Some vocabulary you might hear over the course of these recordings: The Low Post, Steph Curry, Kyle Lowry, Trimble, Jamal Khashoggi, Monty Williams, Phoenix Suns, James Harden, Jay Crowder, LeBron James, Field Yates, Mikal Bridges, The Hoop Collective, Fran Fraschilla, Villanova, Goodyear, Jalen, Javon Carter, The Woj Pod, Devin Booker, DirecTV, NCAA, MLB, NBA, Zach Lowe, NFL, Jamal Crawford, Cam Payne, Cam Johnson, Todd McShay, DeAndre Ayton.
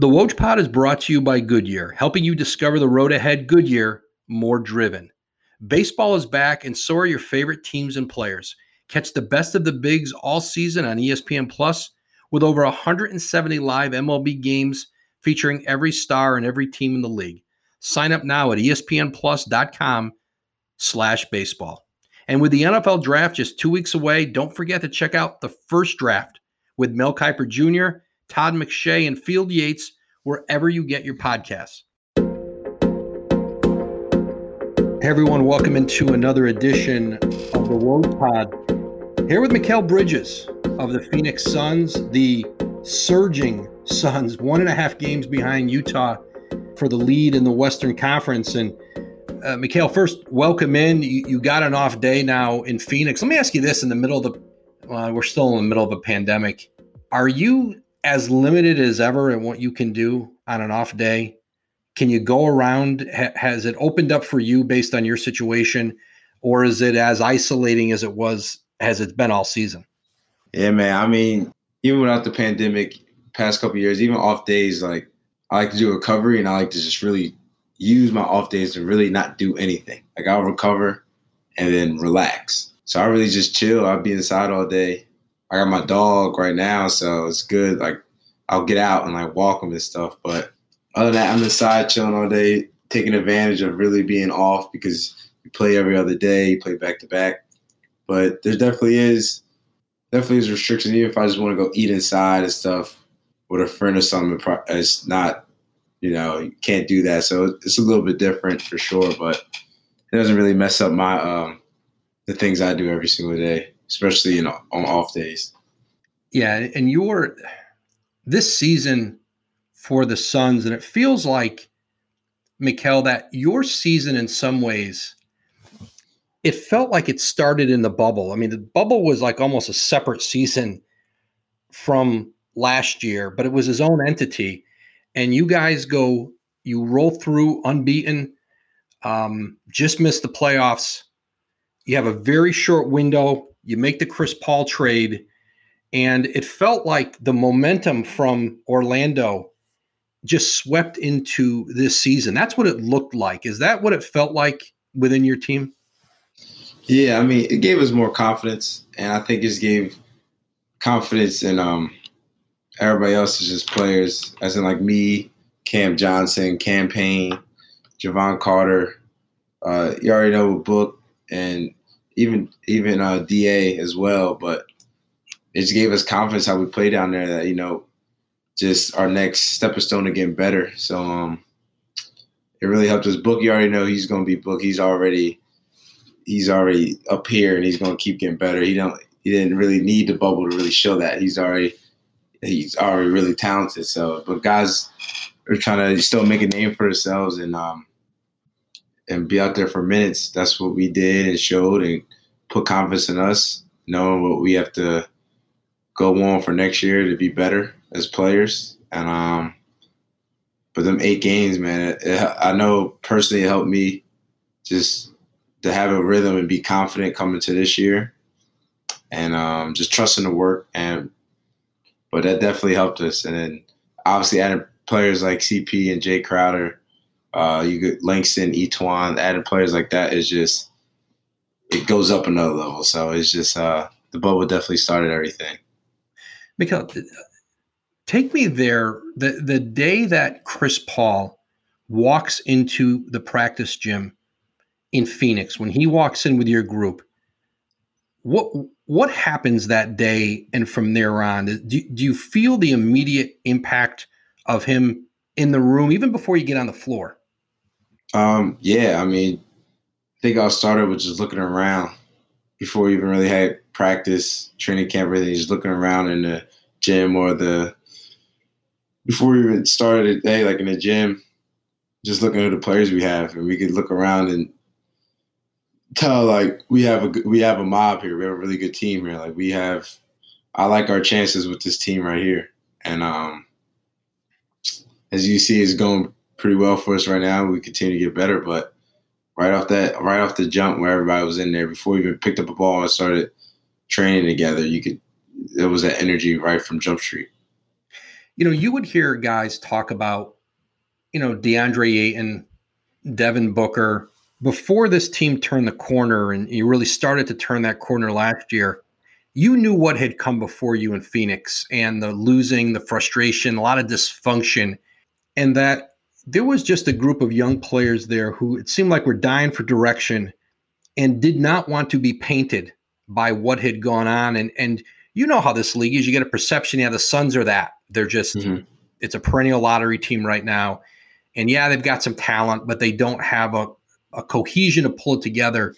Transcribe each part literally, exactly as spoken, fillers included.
The Woj Pod is brought to you by Goodyear, helping you discover the road ahead. Goodyear, more driven. Baseball is back, and so are your favorite teams and players. Catch the best of the bigs all season on E S P N Plus with over one hundred seventy live M L B games featuring every star and every team in the league. Sign up now at espnplus.com slash baseball. And with the N F L draft just two weeks away, don't forget to check out the first draft with Mel Kiper Junior, Todd McShay, and Field Yates, wherever you get your podcasts. Hey everyone, welcome into another edition of the Woj Pod. Here with Mikal Bridges of the Phoenix Suns, the surging Suns, one and a half games behind Utah for the lead in the Western Conference. And uh, Mikal, first, welcome in. You, you got an off day now in Phoenix. Let me ask you this: in the middle of the, uh, we're still in the middle of a pandemic. Are you as limited as ever in what you can do on an off day? Can you go around? Ha- has it opened up for you based on your situation, or is it as isolating as it was, as it's been all season? Yeah, man. I mean, even without the pandemic, past couple of years, even off days, like I like to do recovery, and I like to just really use my off days to really not do anything. Like I'll recover and then relax. So I really just chill. I'll be inside all day. I got my dog right now, so it's good. Like I'll get out and like walk him and stuff, but other than that, I'm inside chilling all day, taking advantage of really being off because you play every other day, you play back-to-back. But there definitely is definitely is restrictions. Even if I just want to go eat inside and stuff with a friend or something, it's not, you know, you can't do that. So it's a little bit different for sure, but it doesn't really mess up my um, the things I do every single day, especially in, on off days. Yeah, and you're – this season – for the Suns, and it feels like, Mikal, that your season in some ways, it felt like it started in the bubble. I mean, the bubble was like almost a separate season from last year, but it was his own entity. And you guys go, you roll through unbeaten, um, just missed the playoffs. You have a very short window. You make the Chris Paul trade. And it felt like the momentum from Orlando just swept into this season. That's what it looked like. Is that what it felt like within your team? Yeah, I mean, it gave us more confidence, and I think it just gave confidence in um, everybody else as just players, as in like me, Cam Johnson, Cam Payne, Javon Carter. Uh, you already know with Book and even even uh, D A as well, but it just gave us confidence how we play down there that, you know, just our next stepping stone to getting better. So um, it really helped us. Book, you already know he's going to be Book. He's already he's already up here, and he's going to keep getting better. He don't he didn't really need the bubble to really show that. He's already he's already really talented. So, but guys are trying to still make a name for themselves and um and be out there for minutes. That's what we did and showed and put confidence in us, knowing what we have to go on for next year to be better as players. And um, but them eight games, man, it, it, I know personally it helped me just to have a rhythm and be confident coming to this year, and um, just trusting the work. And but that definitely helped us. And then obviously adding players like C P and Jay Crowder, uh, you could Langston, Etwan, adding players like that is just it goes up another level. So it's just uh, the bubble definitely started everything. Mikal, take me there, the, the day that Chris Paul walks into the practice gym in Phoenix, when he walks in with your group, what what happens that day and from there on? Do, do you feel the immediate impact of him in the room, even before you get on the floor? Um, yeah, I mean, I think I started with just looking around before we even really had practice, training camp, everything, just looking around in the gym or the – before we even started the day, like in the gym, just looking at the players we have, and we could look around and tell like we have a we have a mob here. We have a really good team here. Like we have, I like our chances with this team right here. And um, as you see, it's going pretty well for us right now. We continue to get better, but right off that, right off the jump, where everybody was in there before we even picked up a ball and started training together, you could there was that energy right from Jump Street. you know, you would hear guys talk about, you know, DeAndre Ayton, Devin Booker, before this team turned the corner and you really started to turn that corner last year. You knew what had come before you in Phoenix and the losing, the frustration, a lot of dysfunction, and that there was just a group of young players there who it seemed like were dying for direction and did not want to be painted by what had gone on. And and you know how this league is. You get a perception, yeah, the Suns are that. They're just, mm-hmm. it's a perennial lottery team right now. And yeah, they've got some talent, but they don't have a, a cohesion to pull it together.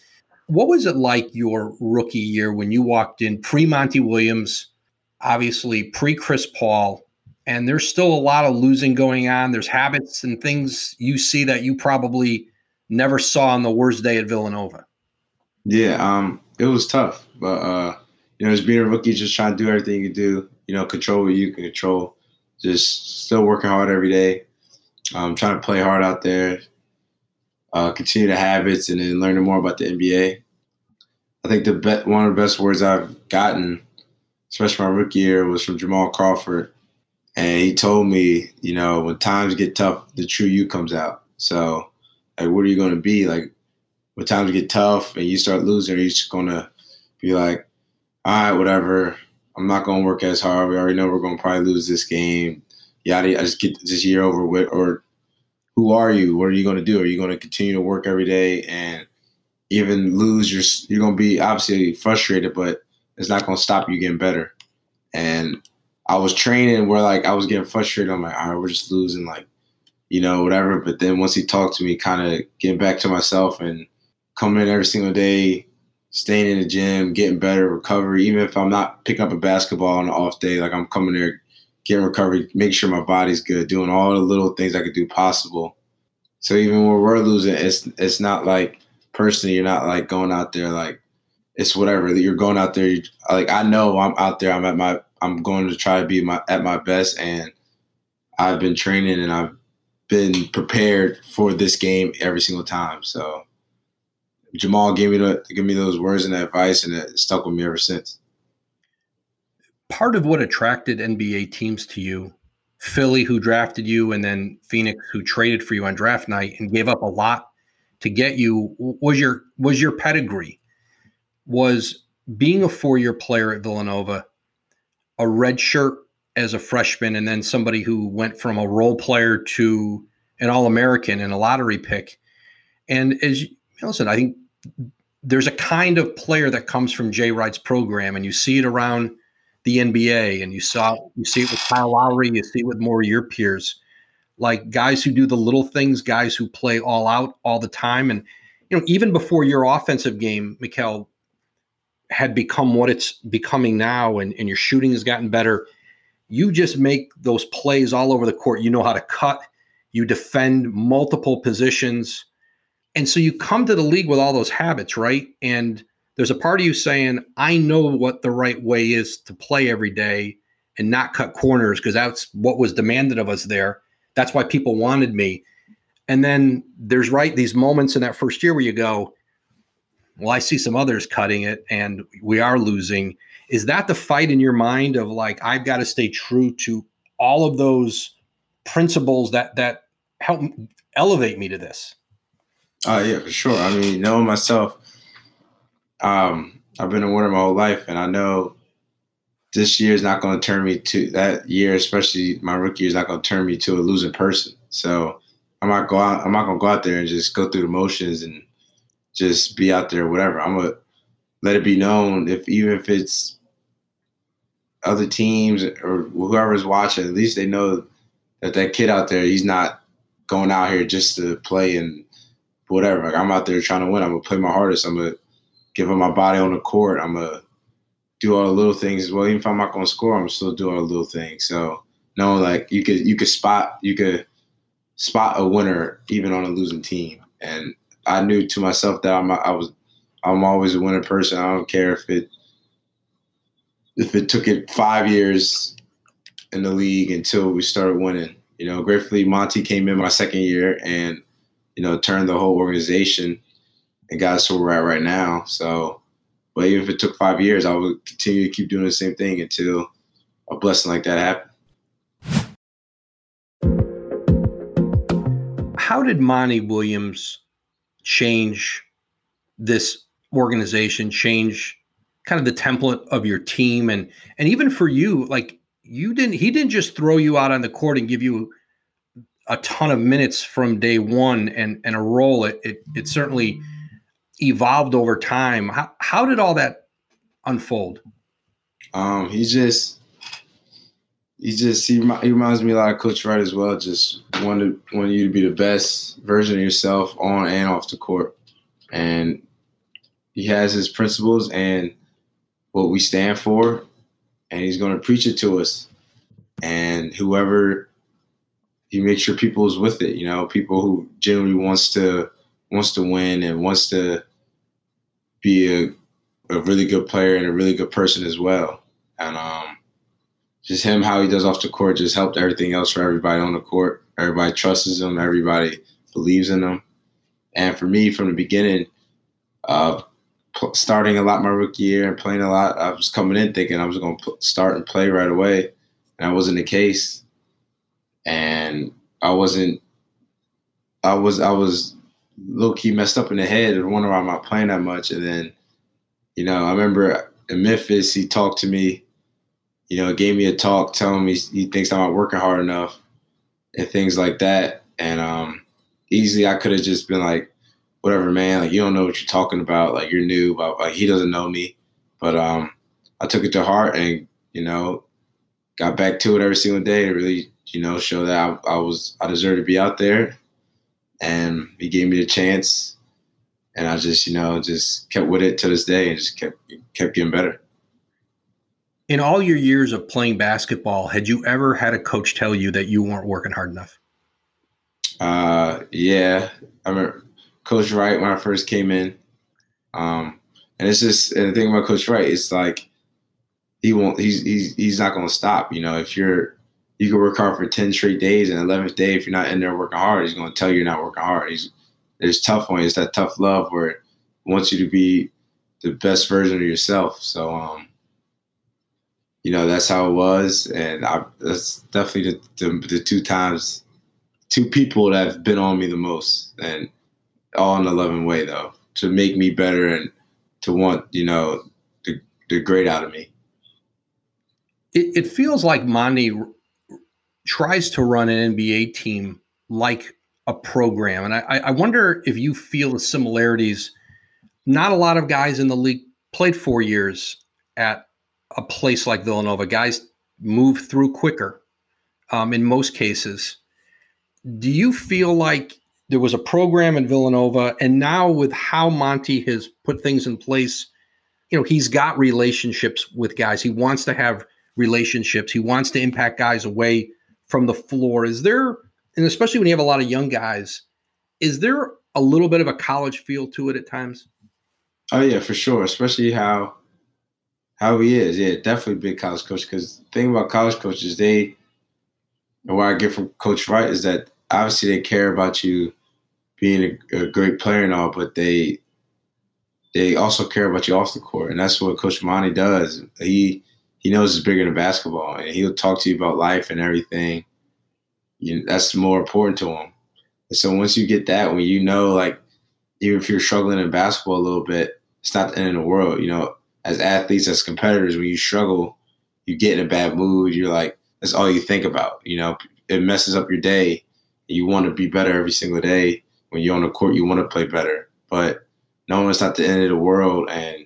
What was it like your rookie year when you walked in pre-Monty Williams, obviously pre-Chris Paul, and there's still a lot of losing going on? There's habits and things you see that you probably never saw on the worst day at Villanova. Yeah, um, it was tough. But, uh, you know, just being a rookie, just trying to do everything you do, you know, control what you can control, just still working hard every day, um, trying to play hard out there. Uh, continue the habits and then learning more about the N B A. I think the be- one of the best words I've gotten, especially my rookie year, was from Jamal Crawford. And he told me, you know, when times get tough, the true you comes out. So, like, what are you going to be? Like, when times get tough and you start losing, you're just going to be like, all right, whatever. I'm not going to work as hard. We already know we're going to probably lose this game. Yada, I just get this year over with. Or who are you? What are you going to do? Are you going to continue to work every day and even lose? Your, you're going to be obviously frustrated, but it's not going to stop you getting better. And I was training where, like, I was getting frustrated. I'm like, all right, we're just losing, like, you know, whatever. But then once he talked to me, kind of getting back to myself and coming in every single day, staying in the gym, getting better, recovery. Even if I'm not picking up a basketball on an off day, like, I'm coming there, getting recovery, make sure my body's good, doing all the little things I could do possible. So even when we're losing, it's it's not like personally, you're not like going out there like it's whatever. You're going out there, like, I know I'm out there. I'm at my I'm going to try to be my at my best, and I've been training and I've been prepared for this game every single time. So Jamal gave me the give me those words and that advice, and it stuck with me ever since. Part of what attracted N B A teams to you, Philly, who drafted you, and then Phoenix, who traded for you on draft night and gave up a lot to get you, was your was your pedigree, was being a four-year player at Villanova, a redshirt as a freshman, and then somebody who went from a role player to an All-American and a lottery pick. And as you know, listen, I think there's a kind of player that comes from Jay Wright's program, and you see it around the N B A, and you saw you see it with Kyle Lowry, you see it with more of your peers, like guys who do the little things, guys who play all out all the time. And, you know, even before your offensive game, Mikal, had become what it's becoming now, and, and your shooting has gotten better, you just make those plays all over the court. You know how to cut, you defend multiple positions. And so you come to the league with all those habits, right? And there's a part of you saying, I know what the right way is to play every day and not cut corners, because that's what was demanded of us there. That's why people wanted me. And then there's right these moments in that first year where you go, well, I see some others cutting it and we are losing. Is that the fight in your mind of like, I've got to stay true to all of those principles that that help elevate me to this? Oh, uh, yeah, for sure. I mean, knowing myself, Um, I've been a winner my whole life, and I know this year is not going to turn me to that year, especially my rookie year, is not going to turn me to a losing person. So I'm not go out, I'm not going to go out there and just go through the motions and just be out there, whatever. I'm gonna let it be known, if even if it's other teams or whoever's watching, at least they know that that kid out there, he's not going out here just to play and whatever. Like, I'm out there trying to win. I'm gonna play my hardest. I'm gonna give up my body on the court. I'm going to do all the little things as well. Even if I'm not going to score, I'm still doing all the little things. So, no, like, you could you could spot you could spot a winner even on a losing team. And I knew to myself that I'm I was I'm always a winning person. I don't care if it if it took it five years in the league until we started winning. You know, gratefully Monty came in my second year and, you know, turned the whole organization and got us to where we're at right now. So, but even if it took five years, I would continue to keep doing the same thing until a blessing like that happened. how did Monty Williams change this organization, change kind of the template of your team? And, and even for you, like you didn't, he didn't just throw you out on the court and give you a ton of minutes from day one and, and a role. It, it, it certainly evolved over time. How, how did all that unfold? Um, he just, he just, he, he reminds me a lot of Coach Wright as well. Just wanted, wanted you to be the best version of yourself on and off the court. And he has his principles and what we stand for, and he's going to preach it to us. And whoever, he makes sure people's with it, you know, people who generally wants to, wants to win and wants to be a, a really good player and a really good person as well. And um, just him, how he does off the court, just helped everything else for everybody on the court. Everybody trusts him. Everybody believes in him. And for me, from the beginning, uh, pl- starting a lot my rookie year and playing a lot, I was coming in thinking I was going to pl- start and play right away. And that wasn't the case. And I wasn't – I was I was low-key messed up in the head and wondering why I'm not playing that much. And then, you know, I remember in Memphis, he talked to me, you know, gave me a talk telling me he thinks I'm not working hard enough and things like that. And um, easily I could have just been like, whatever, man, like you don't know what you're talking about. Like you're new, but like he doesn't know me. But um, I took it to heart and, you know, got back to it every single day and really – you know, show that I, I was, I deserve to be out there, and he gave me the chance, and I just, you know, just kept with it to this day and just kept, kept getting better. In all your years of playing basketball, had you ever had a coach tell you that you weren't working hard enough? Uh, yeah. I remember Coach Wright when I first came in. Um, and it's just, and the thing about Coach Wright, it's like, he won't, he's, he's, he's not going to stop. You know, if you're, you can work hard for ten straight days, and eleventh day, if you're not in there working hard, he's going to tell you you're not working hard. He's, there's tough one. It's that tough love where it wants you to be the best version of yourself. So, um, you know, that's how it was. And I, that's definitely the, the, the two times, two people that have been on me the most, and all in a loving way, though, to make me better and to want, you know, the, the great out of me. It, it feels like Monty tries to run an N B A team like a program. And I, I wonder if you feel the similarities. Not a lot of guys in the league played four years at a place like Villanova. Guys move through quicker um, in most cases. Do you feel like there was a program in Villanova, and now with how Monty has put things in place, you know, he's got relationships with guys. He wants to have relationships. He wants to impact guys away from the floor. Is there, and especially when you have a lot of young guys, is there a little bit of a college feel to it at times? Oh yeah, for sure. Especially how how he is. Yeah, definitely big college coach. Because the thing about college coaches, they, and what I get from Coach Wright is that obviously they care about you being a, a great player and all, but they they also care about you off the court, and that's what Coach Monty does. He He knows it's bigger than basketball, and he'll talk to you about life and everything. You, that's more important to him. And so once you get that, when you know, like, even if you're struggling in basketball a little bit, it's not the end of the world. You know, as athletes, as competitors, when you struggle, you get in a bad mood. You're like, that's all you think about. You know, it messes up your day. You want to be better every single day. When you're on the court, you want to play better. But no, it's not the end of the world, and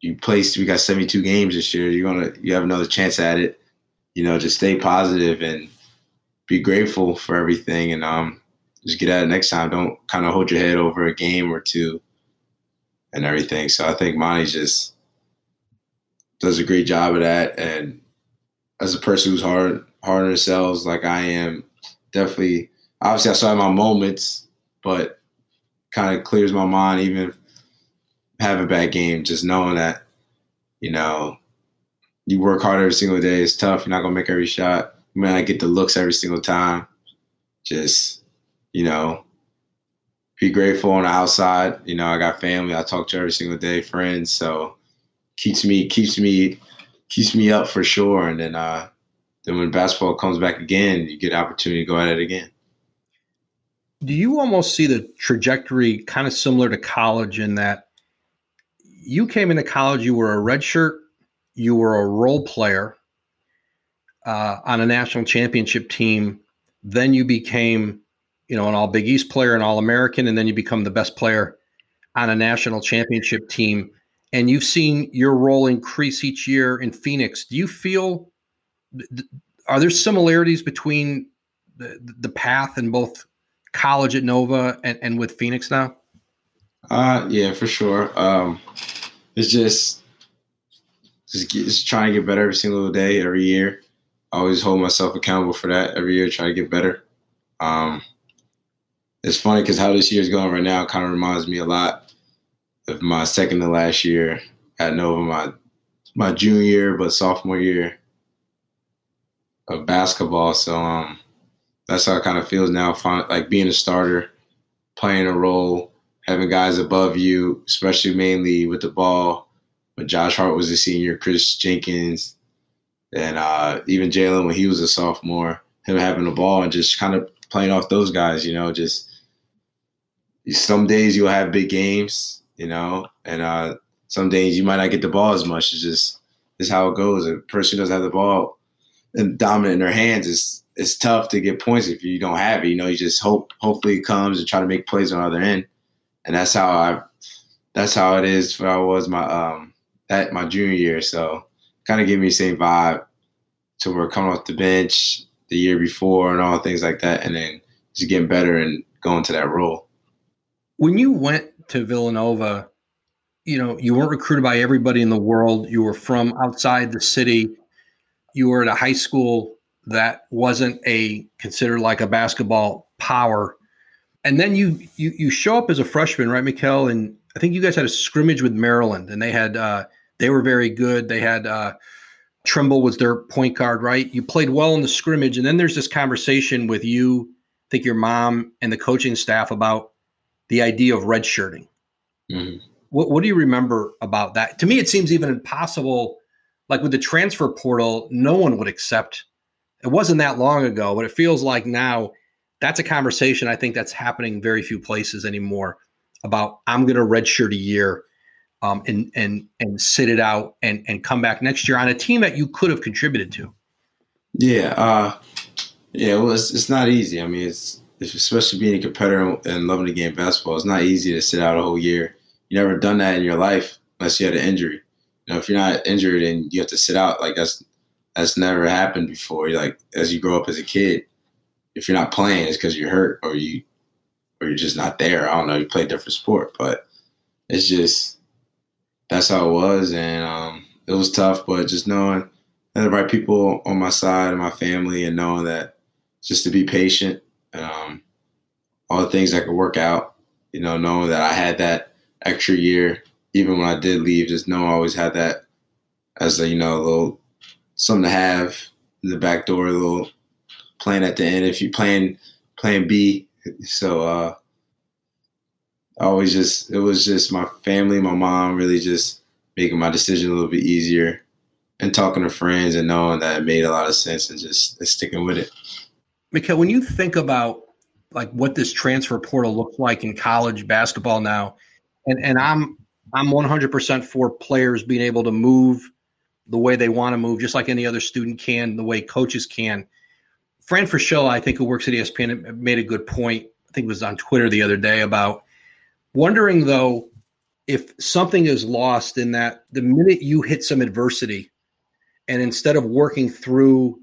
you placed, we got seventy-two games this year. You're going to, you have another chance at it, you know, just stay positive and be grateful for everything. And, um, just get at it next time. Don't kind of hold your head over a game or two and everything. So I think Monty just does a great job of that. And as a person who's hard, hard on themselves, like I am, definitely, obviously I still have my moments, but kind of clears my mind, even if have a bad game, just knowing that, you know, you work hard every single day. It's tough. You're not going to make every shot. You might not get the looks every single time. Just, you know, be grateful on the outside. You know, I got family I talk to every single day, friends. So keeps me, keeps me, keeps me up for sure. And then, uh, then when basketball comes back again, you get an opportunity to go at it again. do you almost see the trajectory kind of similar to college in that you came into college, you were a redshirt, you were a role player uh, on a national championship team, then you became, you know, an all Big East player, an all American, and then you become the best player on a national championship team. And you've seen your role increase each year in Phoenix. Do you feel, are there similarities between the, the path in both college at Nova and, and with Phoenix now? Uh, yeah, for sure. Um, it's just, just, just trying to get better every single day, every year. I always hold myself accountable for that every year, try to get better. Um, it's funny because how this year is going right now kind of reminds me a lot of my second to last year at Nova, my, my junior year, but sophomore year of basketball. So um, that's how it kind of feels now, find, like being a starter, playing a role, having guys above you, especially mainly with the ball. When Josh Hart was a senior, Chris Jenkins, and uh, even Jalen when he was a sophomore, him having the ball and just kind of playing off those guys, you know, just some days you'll have big games, you know, and uh, some days you might not get the ball as much. It's just it's how it goes. A person who doesn't have the ball and dominant in their hands, it's, it's tough to get points if you don't have it. You know, you just hope hopefully it comes and try to make plays on the other end. And that's how I, that's how it is. For I was my um at my junior year, so kind of gave me the same vibe to where coming off the bench the year before and all things like that, and then just getting better and going to that role. When you went to Villanova, you know you weren't recruited by everybody in the world. You were from outside the city. You were at a high school that wasn't a considered like a basketball power. And then you, you you show up as a freshman, right, Mikal? And I think you guys had a scrimmage with Maryland, and they had uh, they were very good. They had uh, Trimble was their point guard, right? You played well in the scrimmage, and then there's this conversation with you, I think your mom and the coaching staff about the idea of redshirting. Mm-hmm. What what do you remember about that? To me, it seems even impossible. Like with the transfer portal, no one would accept. It wasn't that long ago, but it feels like now. That's a conversation I think that's happening very few places anymore about I'm going to redshirt a year um, and and and sit it out and and come back next year on a team that you could have contributed to. Yeah, uh, yeah. Well, it's, it's not easy. I mean, it's, it's especially being a competitor and loving the game of basketball. It's not easy to sit out a whole year. You never done that in your life unless you had an injury. You know, if you're not injured and you have to sit out, like that's that's never happened before. You're like as you grow up as a kid. If you're not playing, it's because you're hurt or you or you're just not there. I don't know. You play a different sport, but it's just that's how it was, and um, it was tough. But just knowing that the right people on my side and my family, and knowing that just to be patient, um, all the things that could work out. You know, knowing that I had that extra year, even when I did leave, just knowing I always had that as a you know a little something to have in the back door, a little. Playing at the end if you playing playing B. So uh I always just it was just my family, my mom really just making my decision a little bit easier and talking to friends and knowing that it made a lot of sense and just and sticking with it. Mikal, when you think about like what this transfer portal looks like in college basketball now, and, and I'm I'm one hundred percent for players being able to move the way they want to move, just like any other student can, the way coaches can. Fran Fraschilla, I think, who works at E S P N, made a good point. I think it was on Twitter the other day about wondering, though, if something is lost in that the minute you hit some adversity and instead of working through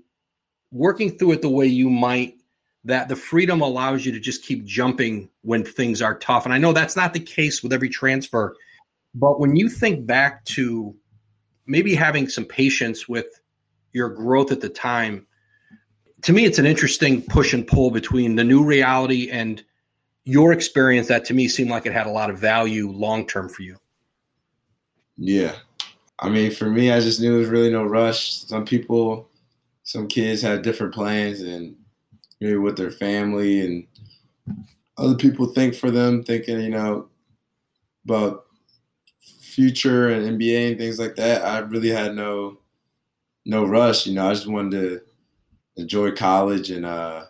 working through it the way you might, that the freedom allows you to just keep jumping when things are tough. And I know that's not the case with every transfer. But when you think back to maybe having some patience with your growth at the time, to me, it's an interesting push and pull between the new reality and your experience that to me seemed like it had a lot of value long-term for you. Yeah. I mean, for me, I just knew there was really no rush. Some people, some kids had different plans and maybe with their family and other people think for them, thinking, you know, about future and N B A and things like that. I really had no, no rush. You know, I just wanted to enjoy college and uh,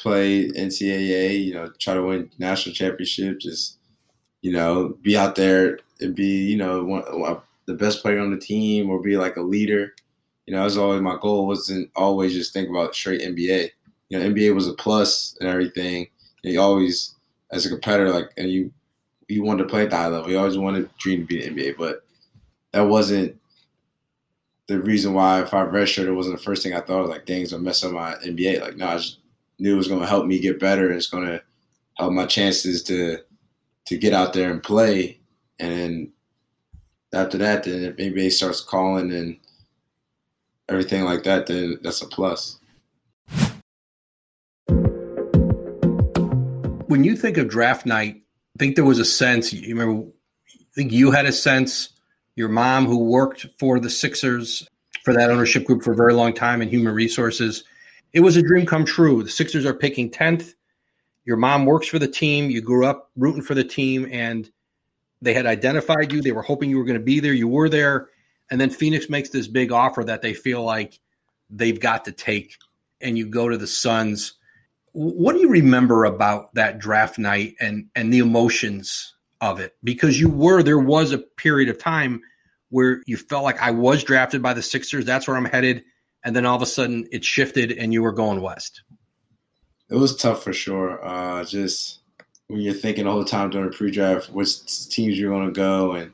play N C double A, you know, try to win national championship, just, you know, be out there and be, you know, one, one, the best player on the team or be like a leader. You know, that was always my goal. Wasn't always just think about straight N B A. You know, N B A was a plus and everything. And you always, as a competitor, like, and you, you wanted to play at the high level. You always wanted to dream to be in the N B A, but that wasn't the reason why if I redshirted, it wasn't the first thing I thought. I was like, dang, it's going to mess up my N B A. Like, no, I just knew it was going to help me get better. And it's going to help my chances to to get out there and play. And after that, then if N B A starts calling and everything like that, then that's a plus. When you think of draft night, I think there was a sense, you remember, I think you had a sense, your mom who worked for the Sixers, for that ownership group for a very long time in human resources, it was a dream come true. The Sixers are picking tenth. Your mom works for the team. You grew up rooting for the team, and they had identified you. They were hoping you were going to be there. You were there. And then Phoenix makes this big offer that they feel like they've got to take, and you go to the Suns. What do you remember about that draft night and, and the emotions of it? Because you were, there was a period of time where you felt like I was drafted by the Sixers. That's where I'm headed. And then all of a sudden it shifted and you were going west. It was tough for sure. Uh, just when you're thinking all the time during the pre-draft, which teams you're going to go. And,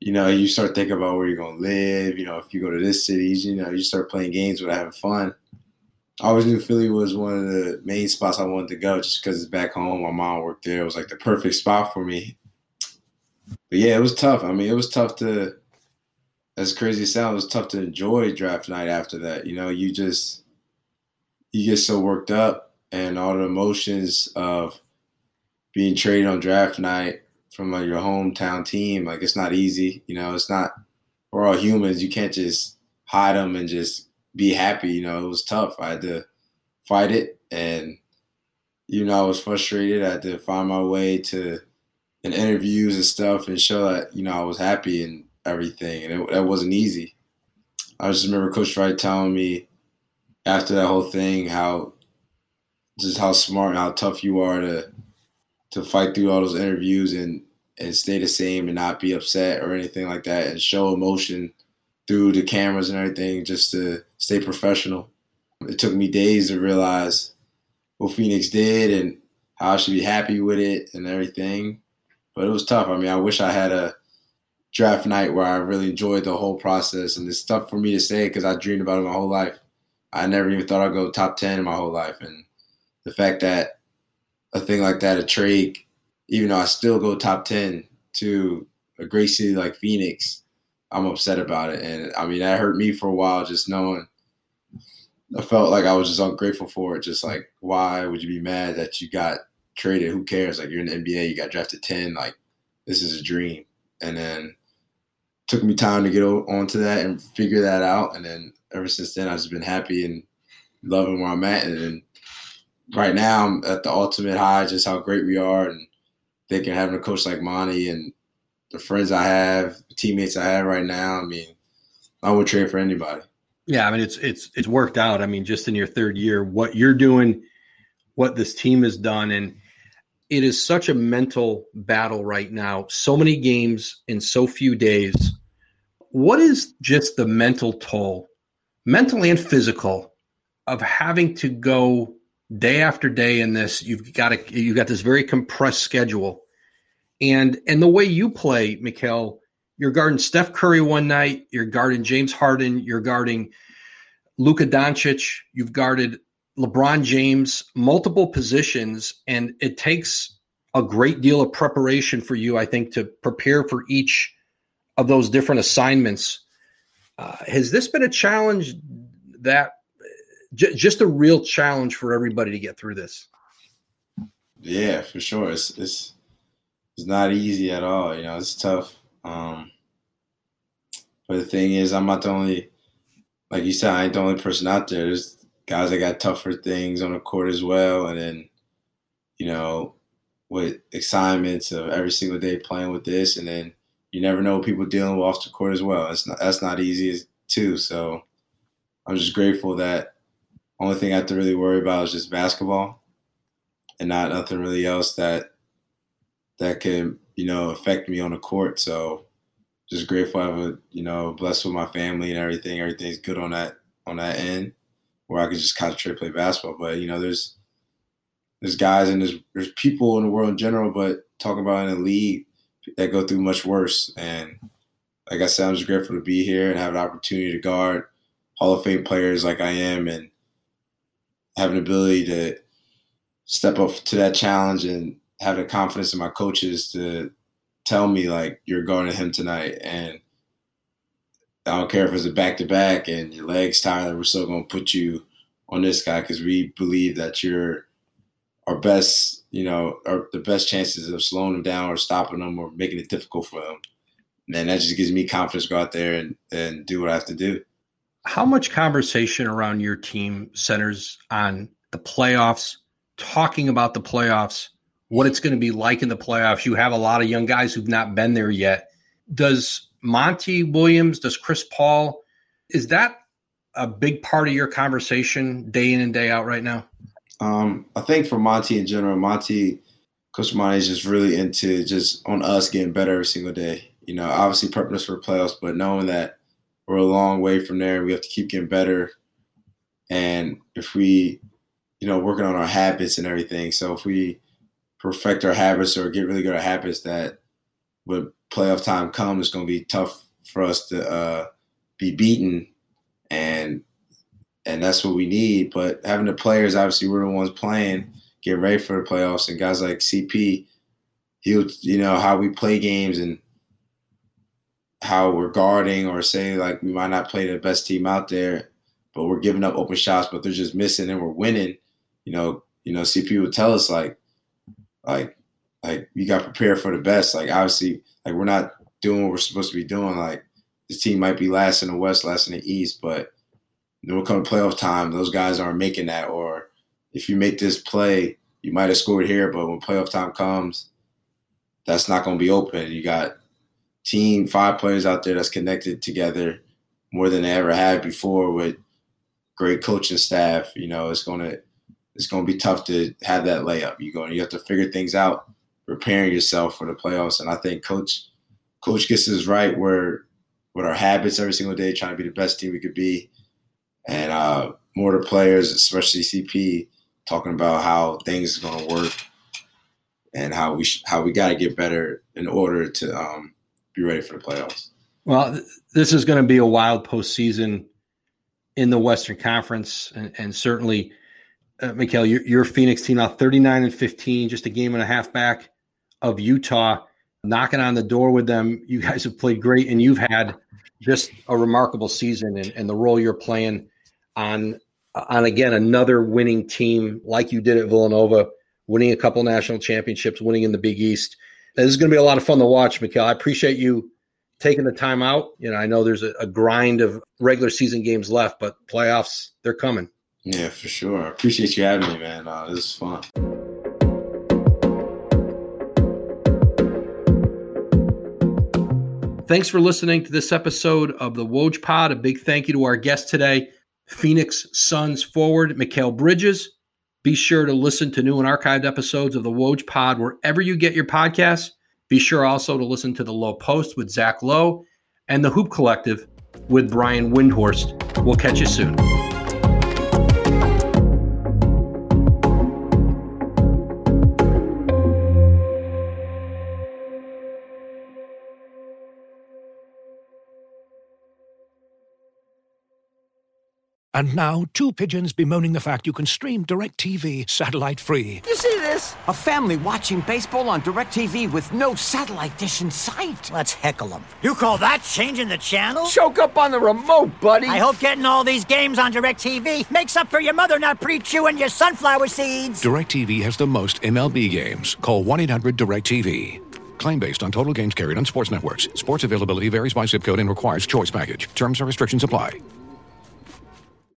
you know, you start thinking about where you're going to live. You know, if you go to this city, you know, you start playing games without having fun. I always knew Philly was one of the main spots I wanted to go just because it's back home. My mom worked there. It was like the perfect spot for me. But, yeah, it was tough. I mean, it was tough to – as crazy as it sounds, it was tough to enjoy draft night after that. You know, you just – you get so worked up and all the emotions of being traded on draft night from, like, your hometown team. Like, it's not easy. You know, it's not – we're all humans. You can't just hide them and just – be happy. You know, it was tough. I had to fight it, and you know, I was frustrated. I had to find my way to in interviews and stuff and show that, you know, I was happy and everything, and it, that wasn't easy. I just remember Coach Wright telling me after that whole thing how just how smart and how tough you are to to fight through all those interviews and and stay the same and not be upset or anything like that and show emotion through the cameras and everything just to stay professional. It took me days to realize what Phoenix did and how I should be happy with it and everything. But it was tough. I mean, I wish I had a draft night where I really enjoyed the whole process. And it's tough for me to say because I dreamed about it my whole life. I never even thought I'd go top ten in my whole life. And the fact that a thing like that, a trade, even though I still go top ten to a great city like Phoenix, I'm upset about it. And, I mean, that hurt me for a while just knowing. I felt like I was just ungrateful for it. Just, like, why would you be mad that you got traded? Who cares? Like, you're in the N B A. You got drafted ten. Like, this is a dream. And then it took me time to get onto that and figure that out. And then ever since then, I've just been happy and loving where I'm at. And then right now I'm at the ultimate high, just how great we are. And thinking having a coach like Monty and the friends I have, the teammates I have right now, I mean, I would trade for anybody. Yeah, I mean, it's it's it's worked out. I mean, just in your third year, what you're doing, what this team has done, and it is such a mental battle right now. So many games in so few days. What is just the mental toll, mental and physical, of having to go day after day in this? You've got to, you've got this very compressed schedule. And and the way you play, Mikal, you're guarding Steph Curry one night, you're guarding James Harden, you're guarding Luka Doncic, you've guarded LeBron James, multiple positions, and it takes a great deal of preparation for you, I think, to prepare for each of those different assignments. Uh, has this been a challenge that j- just a real challenge for everybody to get through this? Yeah, for sure. It's it's. It's not easy at all. You know, it's tough. Um, but the thing is, I'm not the only, like you said, I ain't the only person out there. There's guys that got tougher things on the court as well. And then, you know, with excitements of every single day playing with this. And then you never know what people dealing with off the court as well. It's not, that's not easy too. So I'm just grateful that only thing I have to really worry about is just basketball. and not nothing really else that that could, you know, affect me on the court. So just grateful I was, you know, blessed with my family and everything. Everything's good on that on that end where I could just concentrate and play basketball. But, you know, there's there's guys and there's, there's people in the world in general, but talking about in the league that go through much worse. And like I said, I'm just grateful to be here and have an opportunity to guard Hall of Fame players like I am and have an ability to step up to that challenge and have the confidence in my coaches to tell me, like, you're guarding him tonight. And I don't care if it's a back-to-back and your leg's tired, we're still going to put you on this guy because we believe that you're our best, you know, our, the best chances of slowing him down or stopping him or making it difficult for him. And that just gives me confidence to go out there and, and do what I have to do. How much conversation around your team centers on the playoffs, talking about the playoffs, what it's going to be like in the playoffs? You have a lot of young guys who've not been there yet. Does Monty Williams, does Chris Paul, is that a big part of your conversation day in and day out right now? Um, I think for Monty in general, Monty, Coach Monty is just really into just on us getting better every single day. You know, obviously prepping us for the playoffs, but knowing that we're a long way from there, we have to keep getting better. And if we, you know, working on our habits and everything. So if we perfect our habits or get really good at habits, that when playoff time comes, it's going to be tough for us to uh, be beaten. And And that's what we need. But having the players, obviously, we're the ones playing, getting ready for the playoffs. And guys like C P, he'll, you know, how we play games and how we're guarding or saying, like, we might not play the best team out there, but we're giving up open shots, but they're just missing and we're winning. You know, you know, C P would tell us, like, like, like you got prepared for the best. Like, obviously, like, we're not doing what we're supposed to be doing. Like, this team might be last in the West, last in the East, but then we'll come to playoff time, those guys aren't making that. Or if you make this play, you might have scored here, but when playoff time comes, that's not going to be open. You got team, five players out there that's connected together more than they ever had before with great coaching staff. You know, it's going to it's going to be tough to have that layup. You're going, you have to figure things out, preparing yourself for the playoffs. And I think Coach Coach gets us right where with our habits every single day, trying to be the best team we could be. And uh, more to players, especially C P, talking about how things are going to work and how we sh- how we got to get better in order to um, be ready for the playoffs. Well, th- this is going to be a wild postseason in the Western Conference, and, and certainly, uh, Mikal, your, your Phoenix team now thirty-nine and fifteen, just a game and a half back of Utah, knocking on the door with them. You guys have played great, and you've had just a remarkable season, and, and the role you're playing on, on again, another winning team like you did at Villanova, winning a couple national championships, winning in the Big East. This is going to be a lot of fun to watch, Mikal. I appreciate you taking the time out. You know, I know there's a, a grind of regular season games left, but playoffs, they're coming. Yeah, for sure. I appreciate you having me, man. Uh, this is fun. Thanks for listening to this episode of The Woj Pod. A big thank you to our guest today, Phoenix Suns forward Mikal Bridges. Be sure to listen to new and archived episodes of The Woj Pod wherever you get your podcasts. Be sure also to listen to The Low Post with Zach Lowe and The Hoop Collective with Brian Windhorst. We'll catch you soon. And now, two pigeons bemoaning the fact you can stream DirecTV satellite-free. You see this? A family watching baseball on DirecTV with no satellite dish in sight. Let's heckle them. You call that changing the channel? Choke up on the remote, buddy. I hope getting all these games on DirecTV makes up for your mother not pre-chewing your sunflower seeds. DirecTV has the most M L B games. Call one eight hundred direct T V. Claim based on total games carried on sports networks. Sports availability varies by zip code and requires choice package. Terms and restrictions apply.